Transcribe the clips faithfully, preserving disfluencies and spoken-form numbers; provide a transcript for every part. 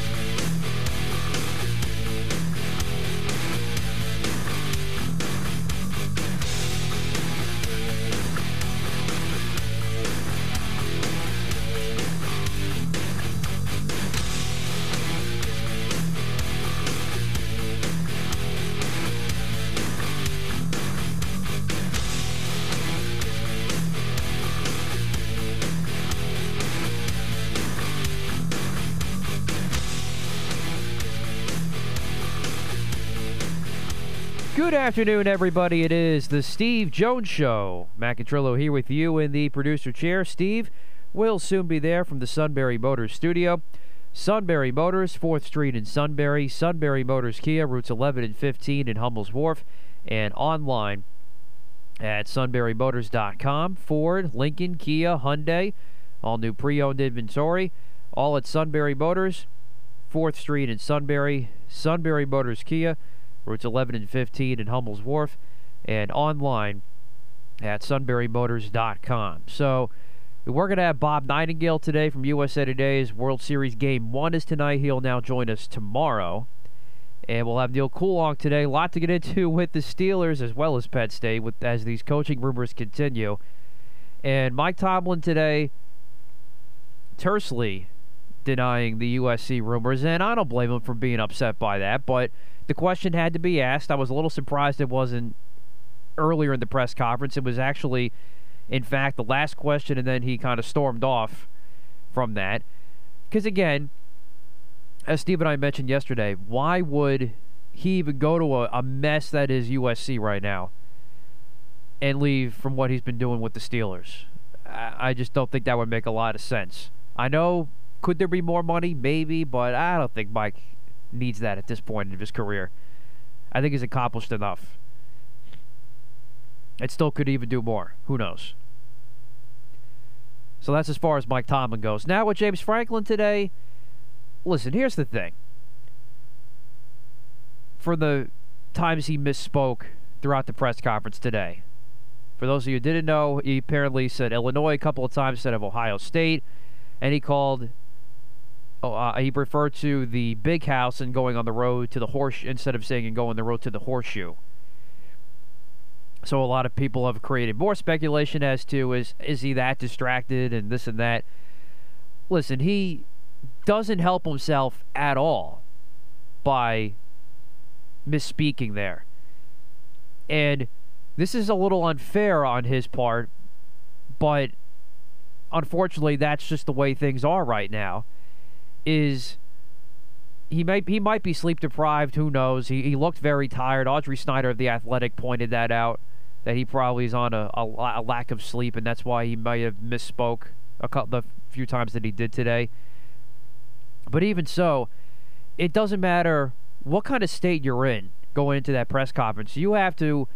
Good afternoon, everybody. It is the Steve Jones Show. Matt Cutrillo here with you in the producer chair. Steve will soon be there from the Sunbury Motors studio. Sunbury Motors, fourth Street in Sunbury. Sunbury Motors Kia, routes eleven and fifteen in Hummel's Wharf. And online at sunbury motors dot com. Ford, Lincoln, Kia, Hyundai. All new pre-owned inventory. All at Sunbury Motors, fourth Street in Sunbury. Sunbury Motors Kia, routes eleven and fifteen in Hummel's Wharf, and online at sunbury motors dot com. So we're going to have Bob Nightingale today from U S A Today's World Series Game one is tonight. He'll now join us tomorrow. And we'll have Neil Kulong today. A lot to get into with the Steelers as well as Penn State with, as these coaching rumors continue. And Mike Tomlin today tersely denying the U S C rumors, and I don't blame him for being upset by that, but the question had to be asked. I was a little surprised it wasn't earlier in the press conference. It was actually, in fact, the last question, and then he kind of stormed off from that. Because, again, as Steve and I mentioned yesterday, why would he even go to a, a mess that is U S C right now and leave from what he's been doing with the Steelers? I, I just don't think that would make a lot of sense. I know, could there be more money? Maybe, but I don't think Mike needs that at this point in his career. I think he's accomplished enough. It still could even do more. Who knows? So that's as far as Mike Tomlin goes. Now with James Franklin today, listen, here's the thing. For the times he misspoke throughout the press conference today, for those of you who didn't know, he apparently said Illinois a couple of times instead of Ohio State, and he called... Oh, uh, he referred to the big house and going on the road to the horse instead of saying and going the road to the horseshoe. So a lot of people have created more speculation as to is is he that distracted and this and that. Listen, he doesn't help himself at all by misspeaking there. And this is a little unfair on his part, but unfortunately that's just the way things are right now. Is he might he might be sleep deprived, who knows? He he looked very tired. Audrey Snyder of The Athletic pointed that out, that he probably is on a, a, a lack of sleep, and that's why he might have misspoke a couple the few times that he did today. But even so, it doesn't matter what kind of state you're in going into that press conference. You have to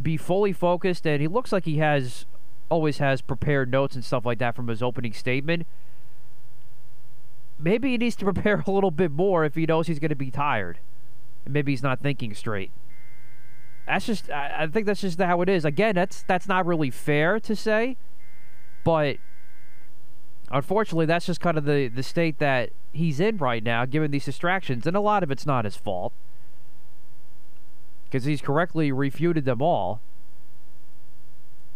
be fully focused, and he looks like he has always has prepared notes and stuff like that from his opening statement. Maybe he needs to prepare a little bit more if he knows he's going to be tired. And maybe he's not thinking straight. That's just, I, I think that's just how it is. Again, that's that's not really fair to say, but unfortunately that's just kind of the, the state that he's in right now, given these distractions, and a lot of it's not his fault, because he's correctly refuted them all.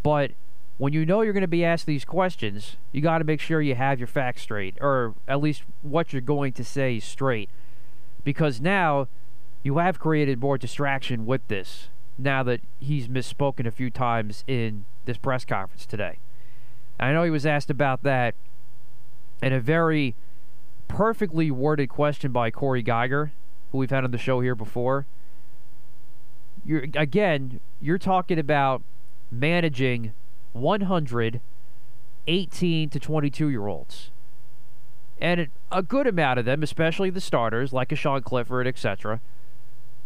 But when you know you're going to be asked these questions, you got to make sure you have your facts straight, or at least what you're going to say straight. Because now you have created more distraction with this, now that he's misspoken a few times in this press conference today. I know he was asked about that in a very perfectly worded question by Corey Geiger, who we've had on the show here before. You're, again, you're talking about managing one hundred eighteen to twenty-two year olds. And a good amount of them, especially the starters, like Ashawn Clifford, et cetera,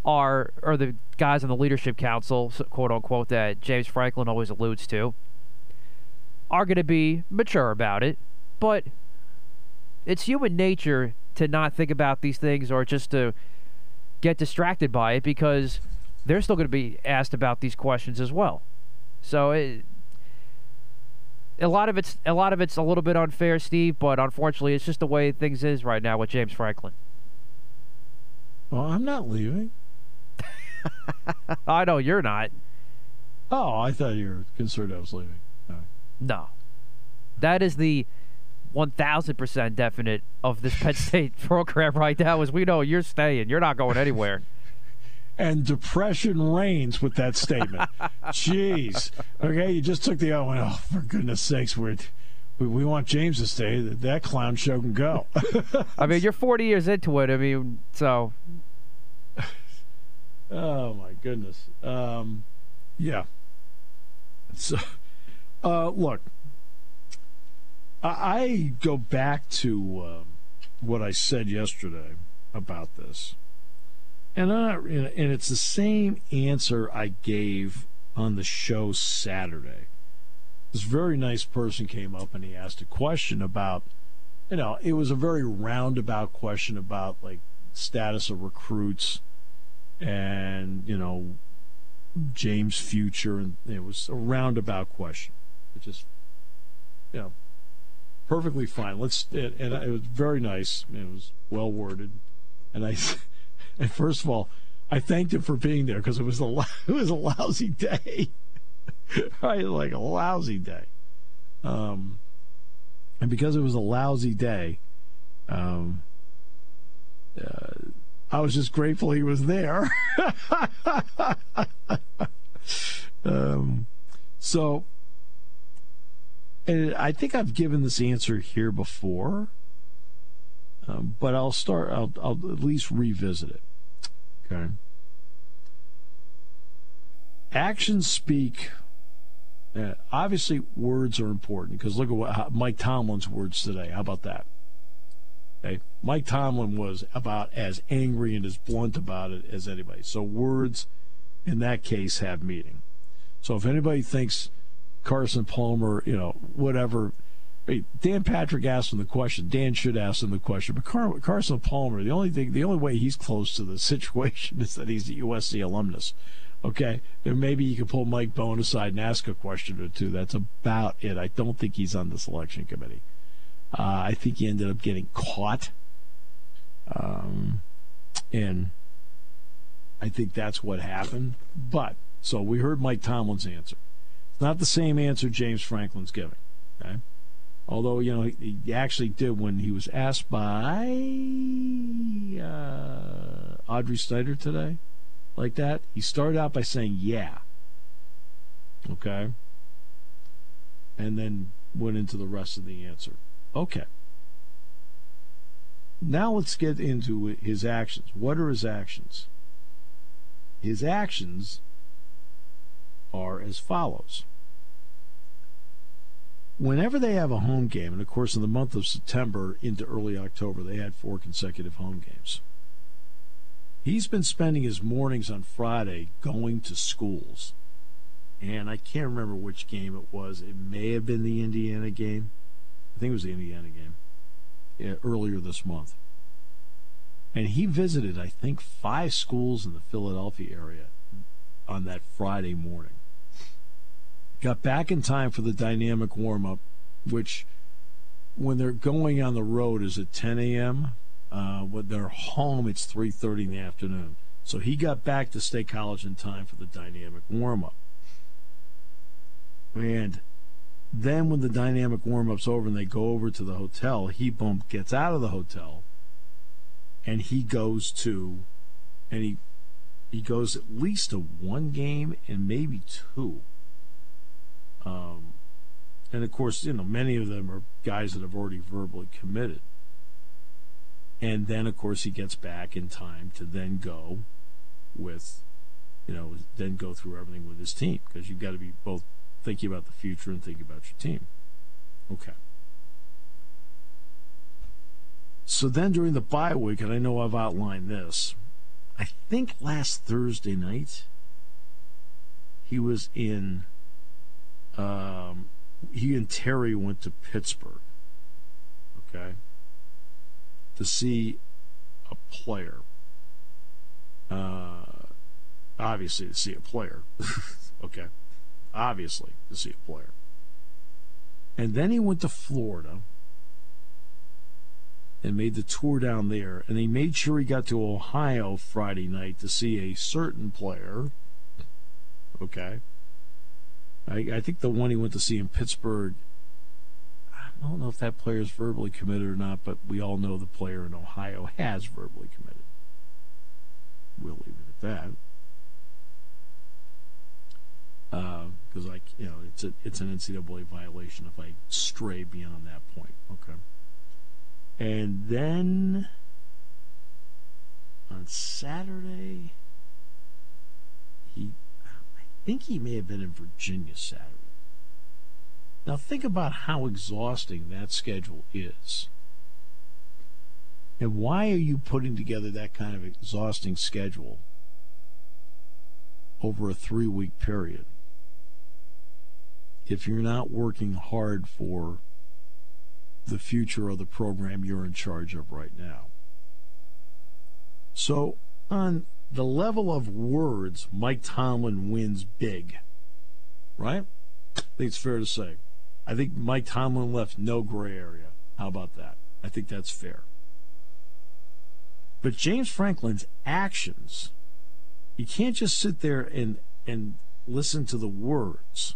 are are the guys on the leadership council, quote-unquote, that James Franklin always alludes to, are going to be mature about it. But it's human nature to not think about these things or just to get distracted by it, because they're still going to be asked about these questions as well. So it, a lot of it's a lot of it's a little bit unfair, Steve, but unfortunately it's just the way things is right now with James Franklin. Well, I'm not leaving. I know you're not. Oh, I thought you were concerned I was leaving. No. No. That is the one thousand percent definite of this Penn State program right now, is we know you're staying. You're not going anywhere. And depression reigns with that statement. Jeez. Okay, you just took the O and, oh, for goodness sakes, we're, we we want James to stay. That, that clown show can go. I mean, you're forty years into it. I mean, so. Oh, my goodness. Um, yeah. So, uh, look, I, I go back to um, what I said yesterday about this. And I, and it's the same answer I gave on the show Saturday. This very nice person came up and he asked a question about, you know, it was a very roundabout question about, like, status of recruits and, you know, James' future. And it was a roundabout question. It just, you know, perfectly fine. Let's, and it was very nice. It was well worded. And I And first of all, I thanked him for being there, because it was a it was a lousy day, right? Like a lousy day. Um, and because it was a lousy day, um, uh, I was just grateful he was there. um, so, and I think I've given this answer here before, um, but I'll start. I'll, I'll at least revisit it. Okay. Actions speak. Uh, obviously, words are important, because look at what how, Mike Tomlin's words today. How about that? Okay. Mike Tomlin was about as angry and as blunt about it as anybody. So words, in that case, have meaning. So if anybody thinks Carson Palmer, you know, whatever. Dan Patrick asked him the question. Dan should ask him the question. But Car- Carson Palmer, the only thing, the only way he's close to the situation is that he's a U S C alumnus. Okay, and maybe you can pull Mike Bowen aside and ask a question or two. That's about it. I don't think he's on the selection committee. Uh, I think he ended up getting caught, um, and I think that's what happened. But so we heard Mike Tomlin's answer. It's not the same answer James Franklin's giving. Okay. Although, you know, he, he actually did when he was asked by uh, Audrey Snyder today, like that. He started out by saying, yeah. Okay. And then went into the rest of the answer. Okay. Now let's get into his actions. What are his actions? His actions are as follows. Whenever they have a home game, and of course in the month of September into early October, they had four consecutive home games. He's been spending his mornings on Friday going to schools. And I can't remember which game it was. It may have been the Indiana game. I think it was the Indiana game, yeah, earlier this month. And he visited, I think, five schools in the Philadelphia area on that Friday morning. Got back in time for the dynamic warm-up, which when they're going on the road is at ten a.m. Uh, when they're home, it's three thirty in the afternoon. So he got back to State College in time for the dynamic warm-up. And then when the dynamic warm-up's over and they go over to the hotel, he bump gets out of the hotel, and he goes to, and he, he goes at least to one game and maybe two. Um, and of course, you know, many of them are guys that have already verbally committed. And then, of course, he gets back in time to then go with, you know, then go through everything with his team, because you've got to be both thinking about the future and thinking about your team. Okay. So then during the bye week, and I know I've outlined this, I think last Thursday night he was in, um, he and Terry went to Pittsburgh, okay, to see a player. Uh, obviously to see a player, okay, obviously to see a player. And then he went to Florida and made the tour down there, and they made sure he got to Ohio Friday night to see a certain player, okay? I, I think the one he went to see in Pittsburgh, I don't know if that player is verbally committed or not, but we all know the player in Ohio has verbally committed. We'll leave it at that. Uh, because, like, you know, it's a, it's an N C double A violation if I stray beyond that point, okay? And then on Saturday, he, I think he may have been in Virginia Saturday. Now think about how exhausting that schedule is. And why are you putting together that kind of exhausting schedule over a three-week period if you're not working hard for the future of the program you're in charge of right now? So on the level of words, Mike Tomlin wins big, right? I think it's fair to say. I think Mike Tomlin left no gray area. How about that? I think that's fair. But James Franklin's actions, you can't just sit there and, and listen to the words.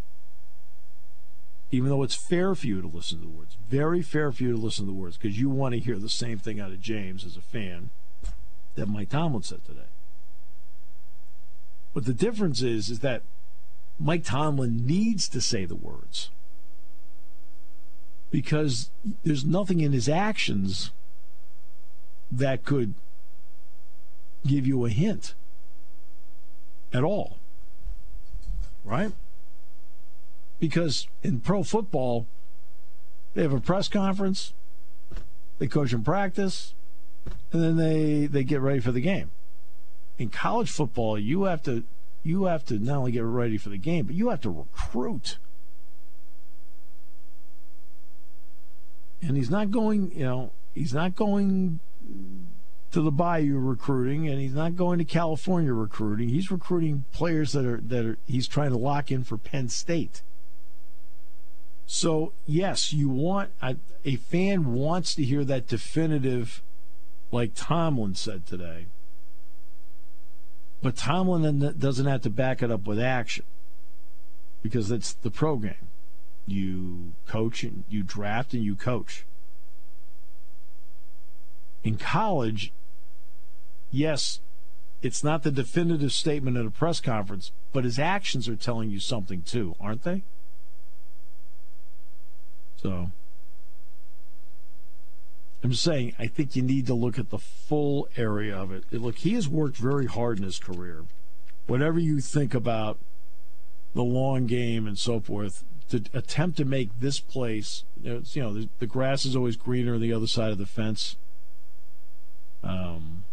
Even though it's fair for you to listen to the words, very fair for you to listen to the words, because you want to hear the same thing out of James as a fan that Mike Tomlin said today. But the difference is, is that Mike Tomlin needs to say the words because there's nothing in his actions that could give you a hint at all, right? Because in pro football, they have a press conference, they coach and practice, and then they, they get ready for the game. In college football, you have to you have to not only get ready for the game, but you have to recruit. And he's not going, you know, he's not going to the Bayou recruiting, and he's not going to California recruiting. He's recruiting players that are that are he's trying to lock in for Penn State. So, yes, you want a, a fan wants to hear that definitive, like Tomlin said today. But Tomlin doesn't have to back it up with action because that's the program. You coach and you draft and you coach. In college, yes, it's not the definitive statement at a press conference, but his actions are telling you something too, aren't they? So, I'm saying, I think you need to look at the full area of it. Look, he has worked very hard in his career. Whatever you think about the long game and so forth, to attempt to make this place, you know, the, the grass is always greener on the other side of the fence. Um,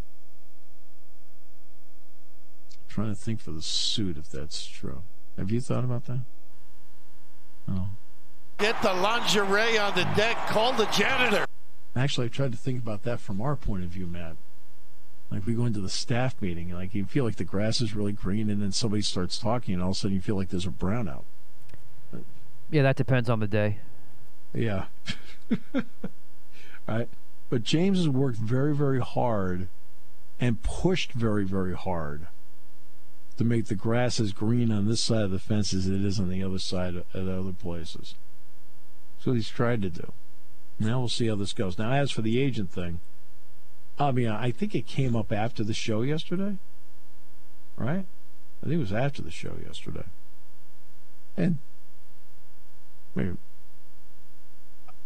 I'm trying to think for the suit if that's true. Have you thought about that? No. Get the lingerie on the deck. Call the janitor. Actually, I tried to think about that from our point of view, Matt. Like, we go into the staff meeting, and, like, you feel like the grass is really green, and then somebody starts talking, and all of a sudden you feel like there's a brownout. Yeah, that depends on the day. Yeah. All right. But James has worked very, very hard and pushed very, very hard to make the grass as green on this side of the fence as it is on the other side at other places. That's what he's tried to do. Now we'll see how this goes. Now, as for the agent thing, I mean, I think it came up after the show yesterday, right? I think it was after the show yesterday. And maybe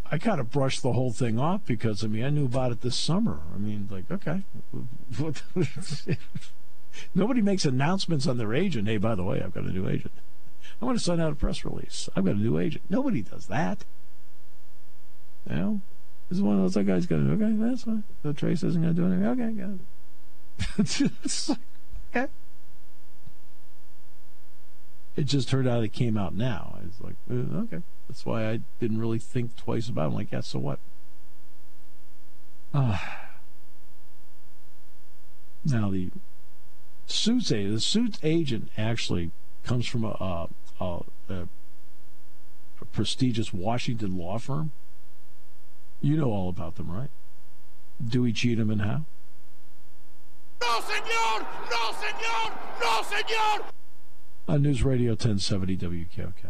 I kind of brushed the whole thing off because, I mean, I knew about it this summer. I mean, like, okay. Nobody makes announcements on their agent. Hey, by the way, I've got a new agent. I want to send out a press release. I've got a new agent. Nobody does that. You know? It's one of those like guys going, okay, that's fine. So Trace isn't going to do anything. Okay, got it. It's just like, okay. It just turned out it came out now. I was like, okay. That's why I didn't really think twice about it. I'm like, yeah, so what? Uh, now, the suits agent, the suits agent actually comes from a, a, a, a prestigious Washington law firm. You know all about them, right? Dewey, Cheatham, and Howe. No, senor! No, senor! No, senor! On News Radio ten seventy W K O K.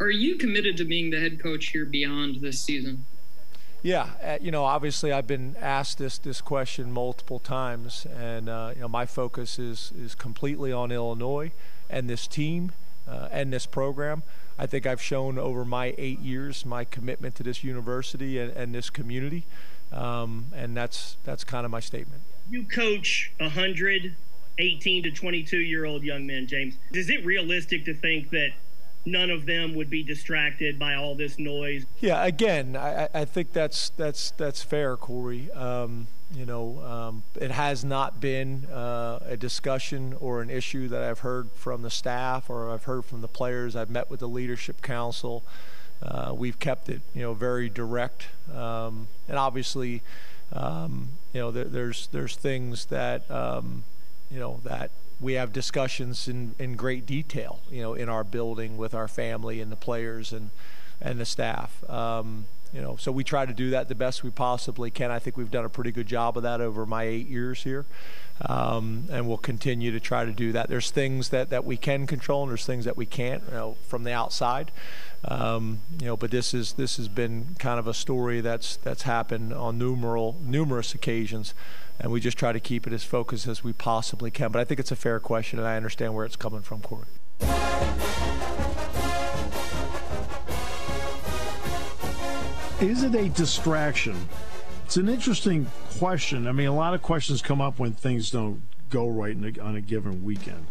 Are you committed to being the head coach here beyond this season? Yeah, uh, you know, obviously I've been asked this this question multiple times, and uh, you know, my focus is is completely on Illinois and this team uh, and this program. I think I've shown over my eight years my commitment to this university and, and this community, um, and that's that's kind of my statement. You coach a hundred eighteen to twenty-two year old young men, James. Is it realistic to think that none of them would be distracted by all this noise? Yeah, again, I, I think that's that's that's fair, Corey. Um, you know, um, it has not been uh, a discussion or an issue that I've heard from the staff or I've heard from the players. I've met with the leadership council. Uh, we've kept it, you know, very direct, um, and obviously, um, you know, there, there's there's things that um, you know that. We have discussions in, in great detail, you know, in our building with our family and the players and, and the staff. Um, you know, so we try to do that the best we possibly can. I think we've done a pretty good job of that over my eight years here. Um, and we'll continue to try to do that. There's things that, that we can control and there's things that we can't, you know, from the outside. Um, you know, but this is this has been kind of a story that's that's happened on numeral numerous occasions, and we just try to keep it as focused as we possibly can. But I think it's a fair question, and I understand where it's coming from, Corey. Is it a distraction? It's an interesting question. I mean, a lot of questions come up when things don't go right in a, on a given weekend,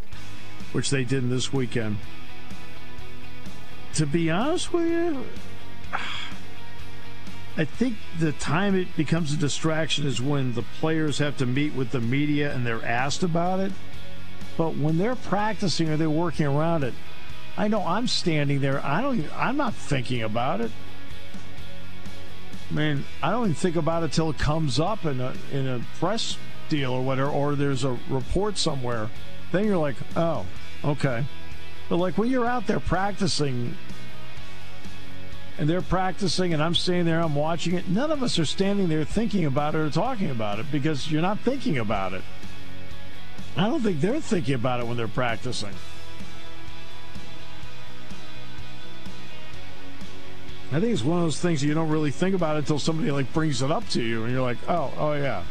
which they didn't this weekend. To be honest with you, I think the time it becomes a distraction is when the players have to meet with the media and they're asked about it. But when they're practicing or they're working around it, I know I'm standing there. I don't. Even, I'm not thinking about it. I mean, I don't even think about it till it comes up in a in a press deal or whatever, or there's a report somewhere. Then you're like, oh, okay. But, like, when you're out there practicing and they're practicing and I'm standing there, I'm watching it, none of us are standing there thinking about it or talking about it because you're not thinking about it. I don't think they're thinking about it when they're practicing. I think it's one of those things you don't really think about it until somebody, like, brings it up to you and you're like, oh, oh, yeah.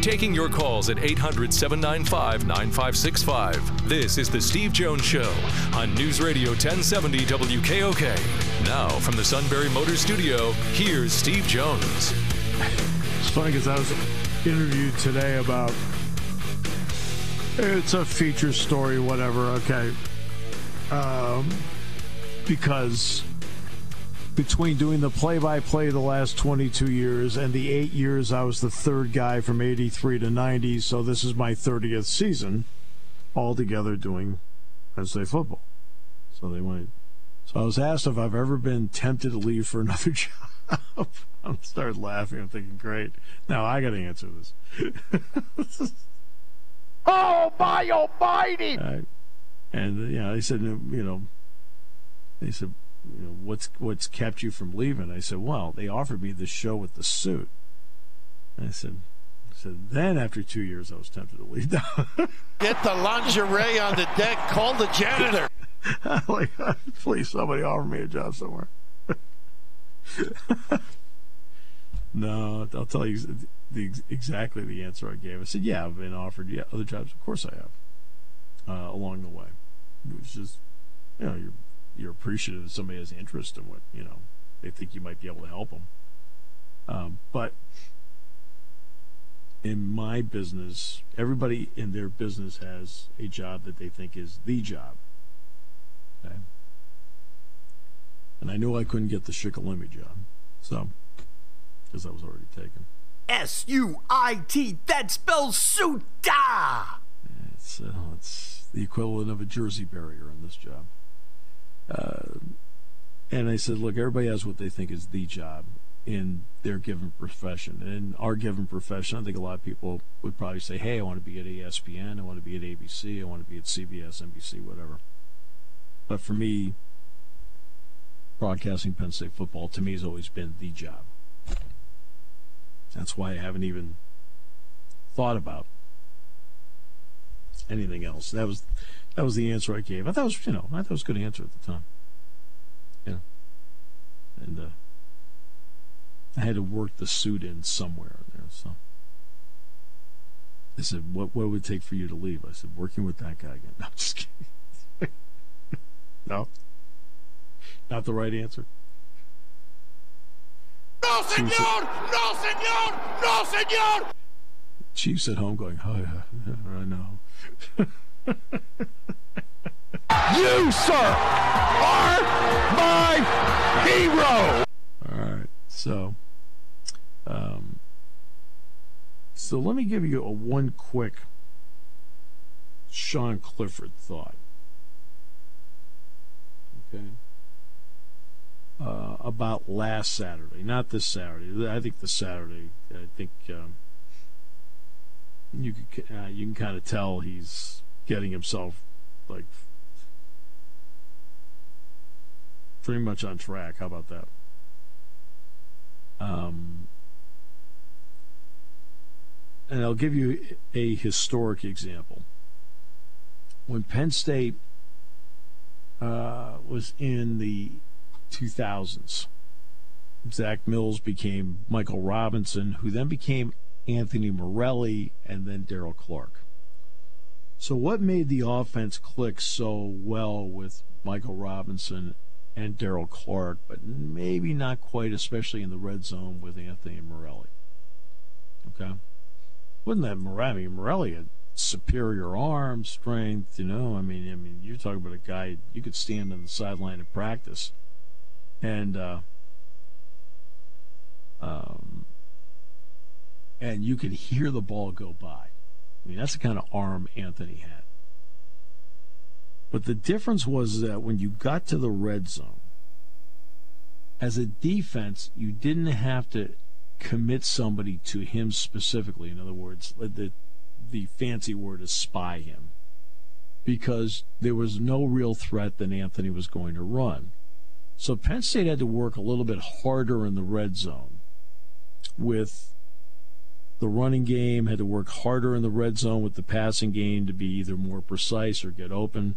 Taking your calls at eight hundred, seven nine five, nine five six five. This is the Steve Jones Show on News Radio ten seventy W K O K. Now from the Sunbury Motors Studio, here's Steve Jones. It's funny because I was interviewed today about, it's a feature story, whatever, okay. Um, because between doing the play-by-play the last twenty-two years and the eight years I was the third guy from eighty-three to ninety, so this is my thirtieth season altogether doing Penn State football. So they wanted So I was asked if I've ever been tempted to leave for another job. I started laughing. I'm thinking, great. Now I got to answer this. Oh, my almighty! Uh, and, you know, they said, you know, they said, you know, what's what's kept you from leaving? I said, well, they offered me this show with the suit. And I said, I said, then after two years, I was tempted to leave. Get the lingerie on the deck. Call the janitor. Like, please, somebody offer me a job somewhere. No, I'll tell you the, the, exactly the answer I gave. I said, yeah, I've been offered yeah, other jobs. Of course I have, uh, along the way. It's just, you know, you're, you're appreciative that somebody has interest in what, you know, they think you might be able to help them. Um, but in my business, everybody in their business has a job that they think is the job. Okay. And I knew I couldn't get the Shikalimi job, so... because I was already taken. S U I T, that spells SUTA! It's, uh, it's the equivalent of a jersey barrier in this job. Uh, and I said, look, everybody has what they think is the job in their given profession. And in our given profession, I think a lot of people would probably say, hey, I want to be at E S P N, I want to be at A B C, I want to be at C B S, N B C, whatever. But for me, broadcasting Penn State football, to me, has always been the job. That's why I haven't even thought about anything else. That was that was the answer I gave. I thought it was, you know, I thought it was a good answer at the time. Yeah. And uh, I had to work the suit in somewhere in there. So they said, what, what would it take for you to leave? I said, working with that guy again. No, I'm just kidding. No. Not the right answer. No, senor! No, senor! No, senor! Chiefs at home going, oh, yeah, yeah I know. You, sir, are my hero! All right, so, um, so let me give you a one quick Sean Clifford thought. Okay. Uh, about last Saturday, not this Saturday. I think this Saturday. I think um, you could, uh, you can kind of tell he's getting himself like pretty much on track. How about that? Um, and I'll give you a historic example. When Penn State uh, was in the two thousands. Zach Mills became Michael Robinson, who then became Anthony Morelli, and then Daryl Clark. So what made the offense click so well with Michael Robinson and Daryl Clark, but maybe not quite, especially in the red zone with Anthony Morelli? Okay? Wasn't that Morelli? Morelli had superior arm strength, you know? I mean, I mean, you're talking about a guy, you could stand on the sideline and practice. And uh, um, and you could hear the ball go by. I mean, that's the kind of arm Anthony had. But the difference was that when you got to the red zone, as a defense, you didn't have to commit somebody to him specifically. In other words, the the fancy word is spy him, because there was no real threat that Anthony was going to run. So Penn State had to work a little bit harder in the red zone with the running game, had to work harder in the red zone with the passing game to be either more precise or get open,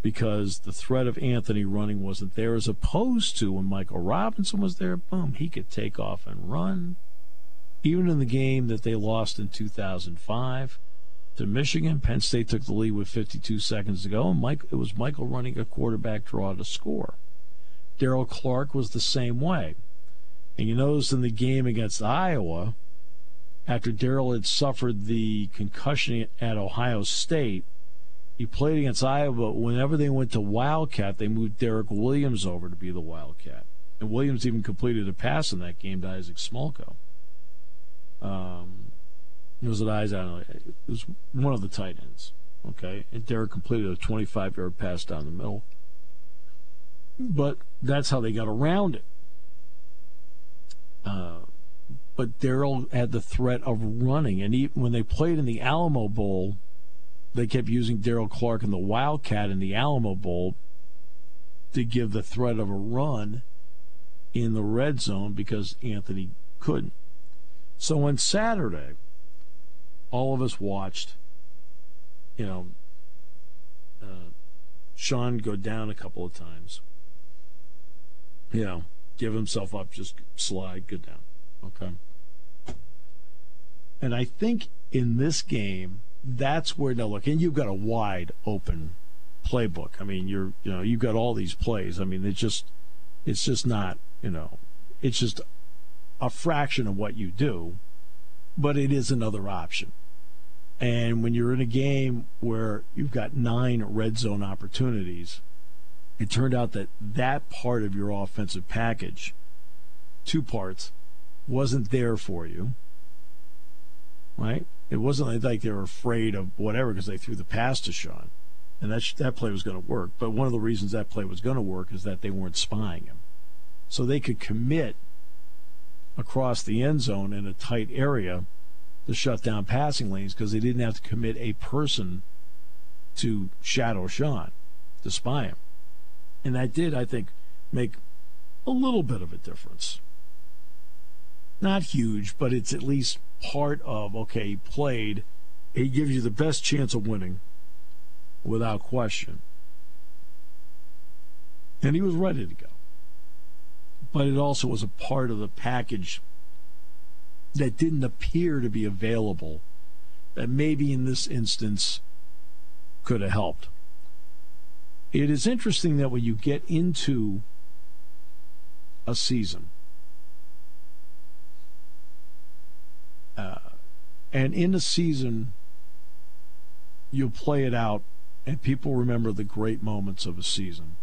because the threat of Anthony running wasn't there, as opposed to when Michael Robinson was there, boom, he could take off and run. Even in the game that they lost in two thousand five to Michigan, Penn State took the lead with fifty-two seconds to go, and Mike, it was Michael running a quarterback draw to score. Daryl Clark was the same way. And you notice in the game against Iowa, after Daryl had suffered the concussion at Ohio State, he played against Iowa, but whenever they went to Wildcat, they moved Derek Williams over to be the Wildcat. And Williams even completed a pass in that game to Isaac Smolko. Um, it was at Isaac, I don't know, it was one of the tight ends. Okay? And Derek completed a twenty-five-yard pass down the middle. but that's how they got around it. Uh, but Daryl had the threat of running, and even when they played in the Alamo Bowl, they kept using Daryl Clark and the Wildcat in the Alamo Bowl to give the threat of a run in the red zone because Anthony couldn't. So on Saturday, all of us watched, you know, uh, Sean go down a couple of times. You know, give himself up, just slide, go down. Okay. And I think in this game, that's where, now look, and you've got a wide open playbook. I mean, you're, you know, you've got all these plays. I mean, it's just, it's just not, you know, it's just a fraction of what you do, but it is another option. And when you're in a game where you've got nine red zone opportunities, it turned out that that part of your offensive package, two parts, wasn't there for you, right? It wasn't like they were afraid of whatever because they threw the pass to Sean, and that, sh- that play was going to work. But one of the reasons that play was going to work is that they weren't spying him. So they could commit across the end zone in a tight area to shut down passing lanes because they didn't have to commit a person to shadow Sean, to spy him. And that did, I think, make a little bit of a difference. Not huge, but it's at least part of, okay, he played. It gives you the best chance of winning without question. And he was ready to go. But it also was a part of the package that didn't appear to be available that maybe in this instance could have helped. It is interesting that when you get into a season, uh, and in a season you'll play it out and people remember the great moments of a season.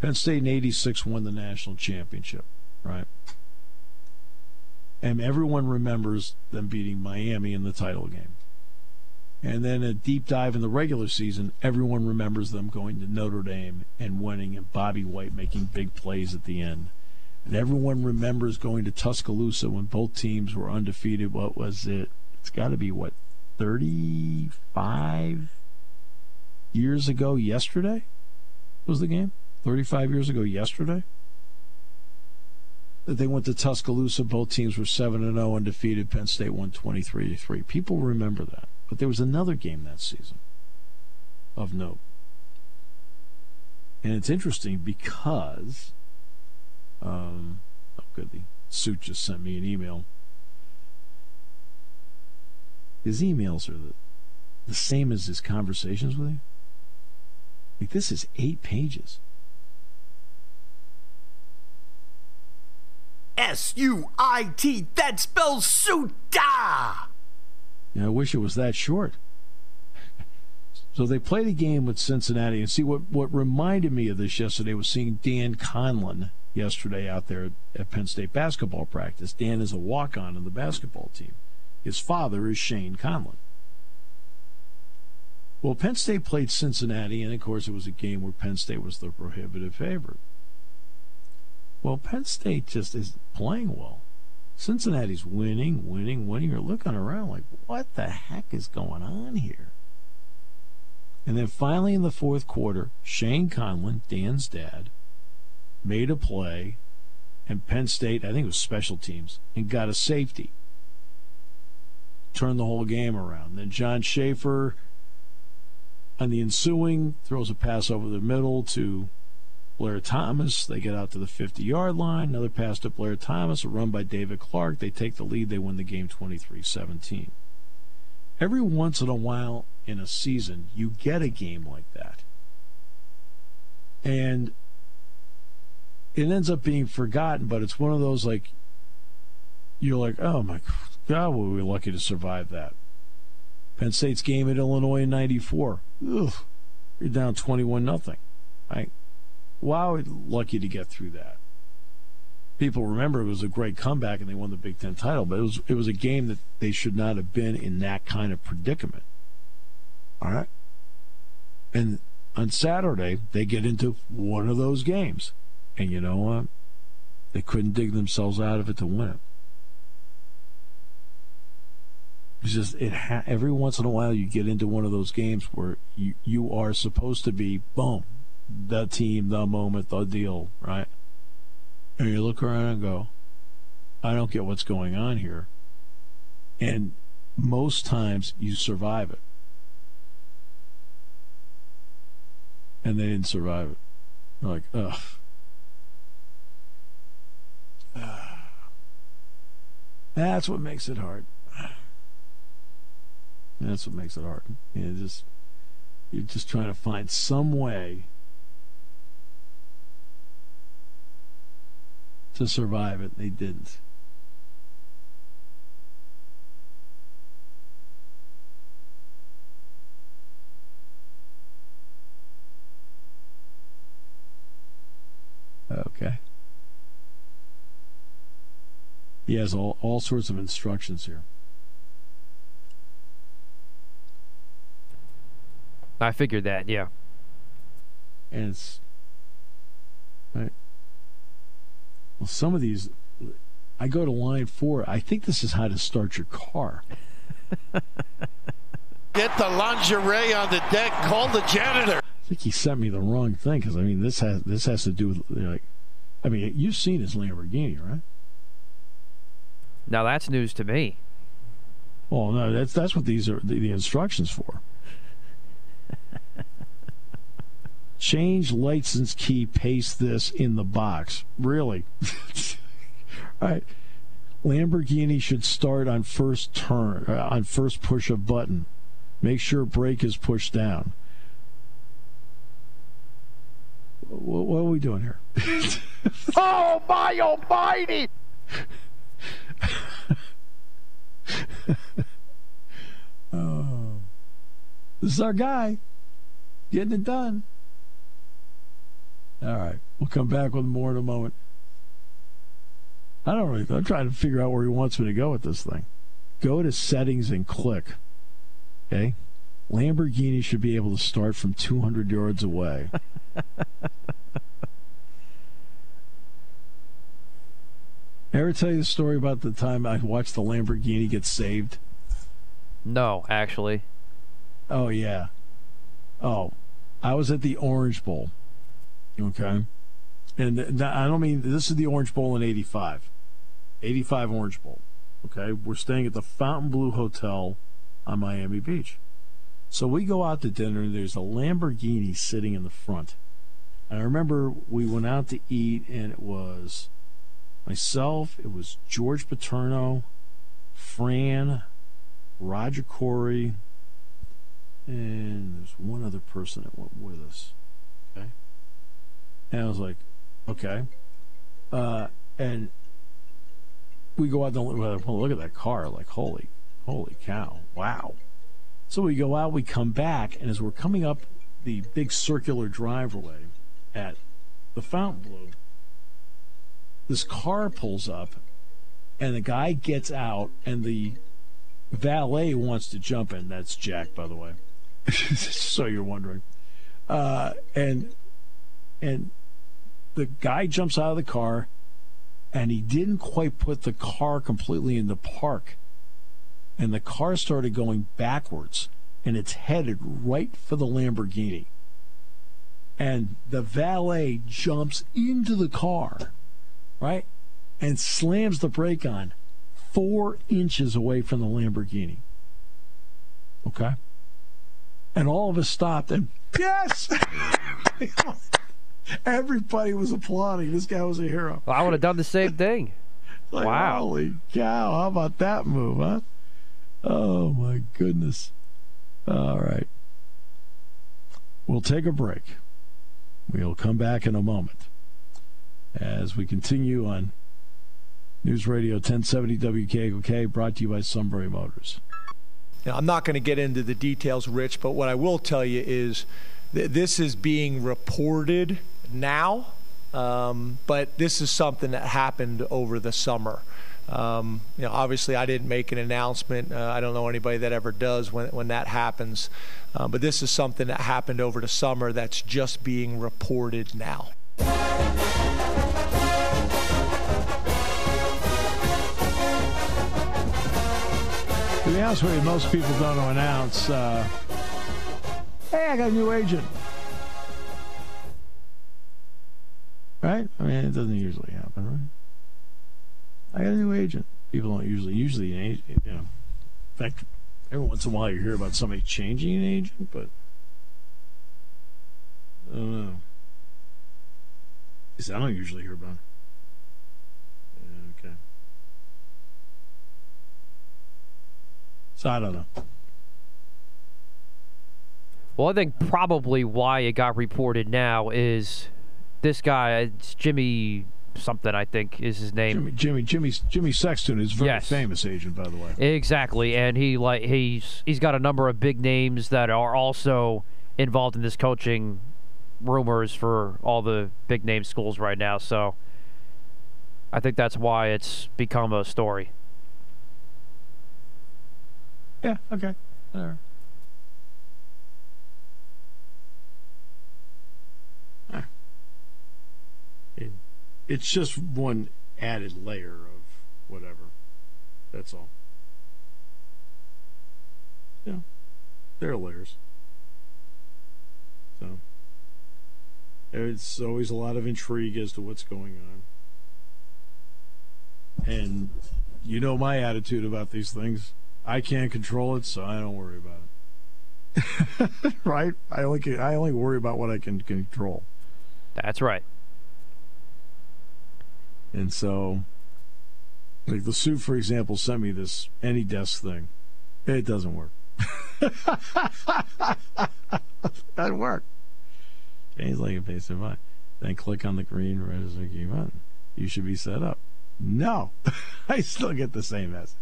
Penn State in eighty-six won the national championship, right? And everyone remembers them beating Miami in the title game. And then a deep dive in the regular season, everyone remembers them going to Notre Dame and winning and Bobby White making big plays at the end. And everyone remembers going to Tuscaloosa when both teams were undefeated. What was it? It's got to be, what, thirty-five years ago yesterday was the game? thirty-five years ago yesterday, that they went to Tuscaloosa. Both teams were seven and oh, undefeated. Penn State won twenty-three to three. People remember that. But there was another game that season of note. And it's interesting because, um, oh, goody, Suit just sent me an email. His emails are the, the same as his conversations with you. Like, this is eight pages. S U I T, that spells Suta! Yeah, I wish it was that short. So they played a game with Cincinnati, and see, what, what reminded me of this yesterday was seeing Dan Conlon yesterday out there at Penn State basketball practice. Dan is a walk-on in the basketball team. His father is Shane Conlon. Well, Penn State played Cincinnati, and of course it was a game where Penn State was the prohibitive favorite. Well, Penn State just isn't playing well. Cincinnati's winning, winning, winning. You're looking around like, what the heck is going on here? And then finally in the fourth quarter, Shane Conlon, Dan's dad, made a play, and Penn State, I think it was special teams, and got a safety. Turned the whole game around. Then John Schaefer, on the ensuing, throws a pass over the middle to Blair Thomas. They get out to the fifty-yard line. Another pass to Blair Thomas, a run by David Clark. They take the lead. They win the game twenty-three seventeen. Every once in a while in a season, you get a game like that. And it ends up being forgotten, but it's one of those, like, you're like, oh, my God, were we lucky to survive that. Penn State's game at Illinois in ninety-four. Ugh, you're down twenty-one nothing, right? Wow, lucky to get through that. People remember it was a great comeback and they won the Big Ten title, but it was it was a game that they should not have been in that kind of predicament. All right? And on Saturday, they get into one of those games. And you know what? They couldn't dig themselves out of it to win it. It's just it ha- every once in a while you get into one of those games where you, you are supposed to be, boom, the team, the moment, the deal, right? And you look around and go, I don't get what's going on here. And most times you survive it. And they didn't survive it. They're like, ugh. That's what makes it hard. That's what makes it hard. You just, you're just trying to find some way to survive it. They didn't. Okay. He has all, all sorts of instructions here. I figured that, yeah. And it's... Right. Well, some of these... I go to line four. I think this is how to start your car. Get the lingerie on the deck. Call the janitor. I think he sent me the wrong thing, because, I mean, this has, this has to do with... like, I mean, you've seen his Lamborghini, right? Now that's news to me. Well, no, that's that's what these are the, the instructions for. Change license key, paste this in the box. Really? All right. Lamborghini should start on first turn, uh, on first push of button. Make sure brake is pushed down. What, what are we doing here? Oh my almighty! Oh, this is our guy getting it done. All right, we'll come back with more in a moment. I don't really, I'm trying to figure out where he wants me to go with this thing. Go to settings and click. Okay, Lamborghini should be able to start from two hundred yards away. Ever tell you the story about the time I watched the Lamborghini get saved? No, actually. Oh, yeah. Oh, I was at the Orange Bowl. Okay. And th- I don't mean, this is the Orange Bowl in eighty-five. eighty-five Orange Bowl. Okay. We're staying at the Fontainebleau Hotel on Miami Beach. So we go out to dinner, and there's a Lamborghini sitting in the front. And I remember we went out to eat, and it was... myself, it was George Paterno, Fran, Roger Corey, and there's one other person that went with us. Okay. And I was like, okay. Uh, and we go out and look, well, look at that car. Like, holy, holy cow. Wow. So we go out, we come back, and as we're coming up the big circular driveway at the Fontainebleau, this car pulls up, and the guy gets out, and the valet wants to jump in. That's Jack, by the way. So you're wondering. Uh, and and the guy jumps out of the car, and he didn't quite put the car completely into park. And the car started going backwards, and it's headed right for the Lamborghini. And the valet jumps into the car, right, and slams the brake on four inches away from the Lamborghini. Okay? And all of us stopped and, yes! Everybody was applauding. This guy was a hero. Well, I would have done the same thing. Like, wow. Holy cow, how about that move, huh? Oh, my goodness. All right. We'll take a break. We'll come back in a moment as we continue on News Radio ten seventy W K O K, brought to you by Sunbury Motors. Now, I'm not going to get into the details, Rich, but what I will tell you is th- this is being reported now, um, but this is something that happened over the summer. Um, you know, obviously, I didn't make an announcement. Uh, I don't know anybody that ever does when when that happens. Uh, but this is something that happened over the summer that's just being reported now. To be honest with you, most people don't announce, uh, hey, I got a new agent. Right? I mean, it doesn't usually happen, right? I got a new agent. People don't usually, usually, you know, in fact, every once in a while you hear about somebody changing an agent, but I don't know. At least I don't usually hear about it. Yeah, okay. So I don't know. Well, I think probably why it got reported now is this guy, it's Jimmy... something, I think, is his name. Jimmy Jimmy Jimmy's, Jimmy Sexton is very yes. famous agent, by the way. Exactly, and he like he's he's got a number of big names that are also involved in this coaching rumors for all the big name schools right now. So I think that's why it's become a story. Yeah. Okay. Whatever. Huh. It, It's just one added layer of whatever. That's all. Yeah. There are layers. So. It's always a lot of intrigue as to what's going on. And you know my attitude about these things. I can't control it, so I don't worry about it. Right? I only can, I only worry about what I can control. That's right. And so, like the suit, for example, sent me this AnyDesk thing. It doesn't work. Doesn't work. Change like a paste of mine. Then click on the green red Suzuki button. You should be set up. No, I still get the same message.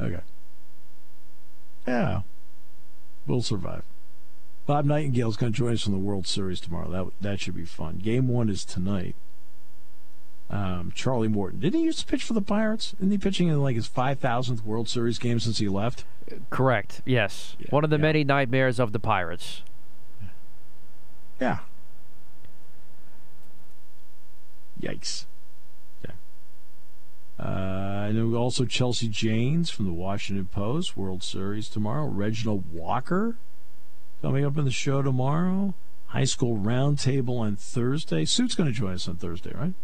Okay. Yeah, we'll survive. Bob Nightingale's going to join us on the World Series tomorrow. That that should be fun. Game one is tonight. Um, Charlie Morton. Didn't he used to pitch for the Pirates? Isn't he pitching in like his five thousandth World Series game since he left? Correct, yes. Yeah, One of the yeah. many nightmares of the Pirates. Yeah. Yikes. Yeah. Uh, and also Chelsea Janes from the Washington Post, World Series tomorrow. Reginald Walker coming up in the show tomorrow. High school roundtable on Thursday. Suit's going to join us on Thursday, right?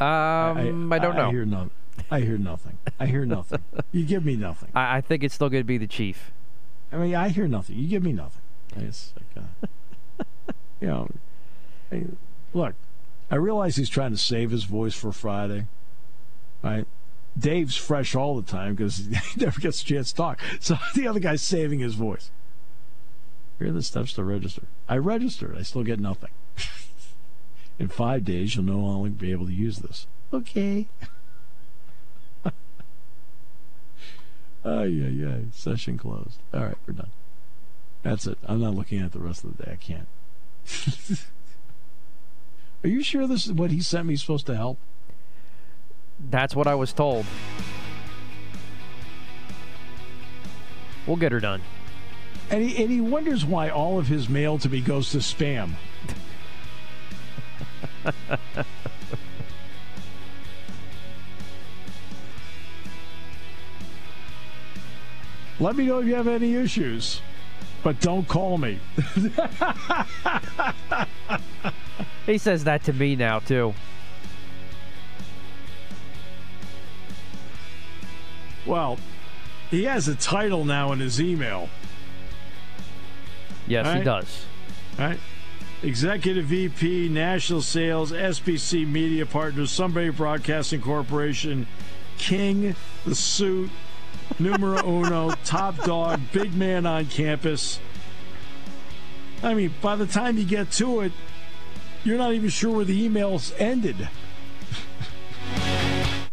Um, I, I, I don't know. I hear, no, I hear nothing. I hear nothing. You give me nothing. I, I think it's still going to be the Chief. I mean, I hear nothing. You give me nothing. It's like, uh, you know, I, look, I realize he's trying to save his voice for Friday, right? Dave's fresh all the time because he never gets a chance to talk. So the other guy's saving his voice. Here are the steps to register. I registered. I still get nothing. In five days, you'll no longer be able to use this. Okay. Oh, yeah, yeah. Session closed. All right, we're done. That's it. I'm not looking at the rest of the day. I can't. Are you sure this is what he sent me supposed to help? That's what I was told. We'll get her done. And he, and he wonders why all of his mail to me goes to spam. Let me know if you have any issues, but don't call me. He says that to me now, too. Well, he has a title now in his email. Yes, right? He does. All right. Executive V P, National Sales, S B C Media Partners, Sunbury Broadcasting Corporation, King, the Suit, Numero Uno, Top Dog, Big Man on Campus. I mean, by the time you get to it, you're not even sure where the emails ended.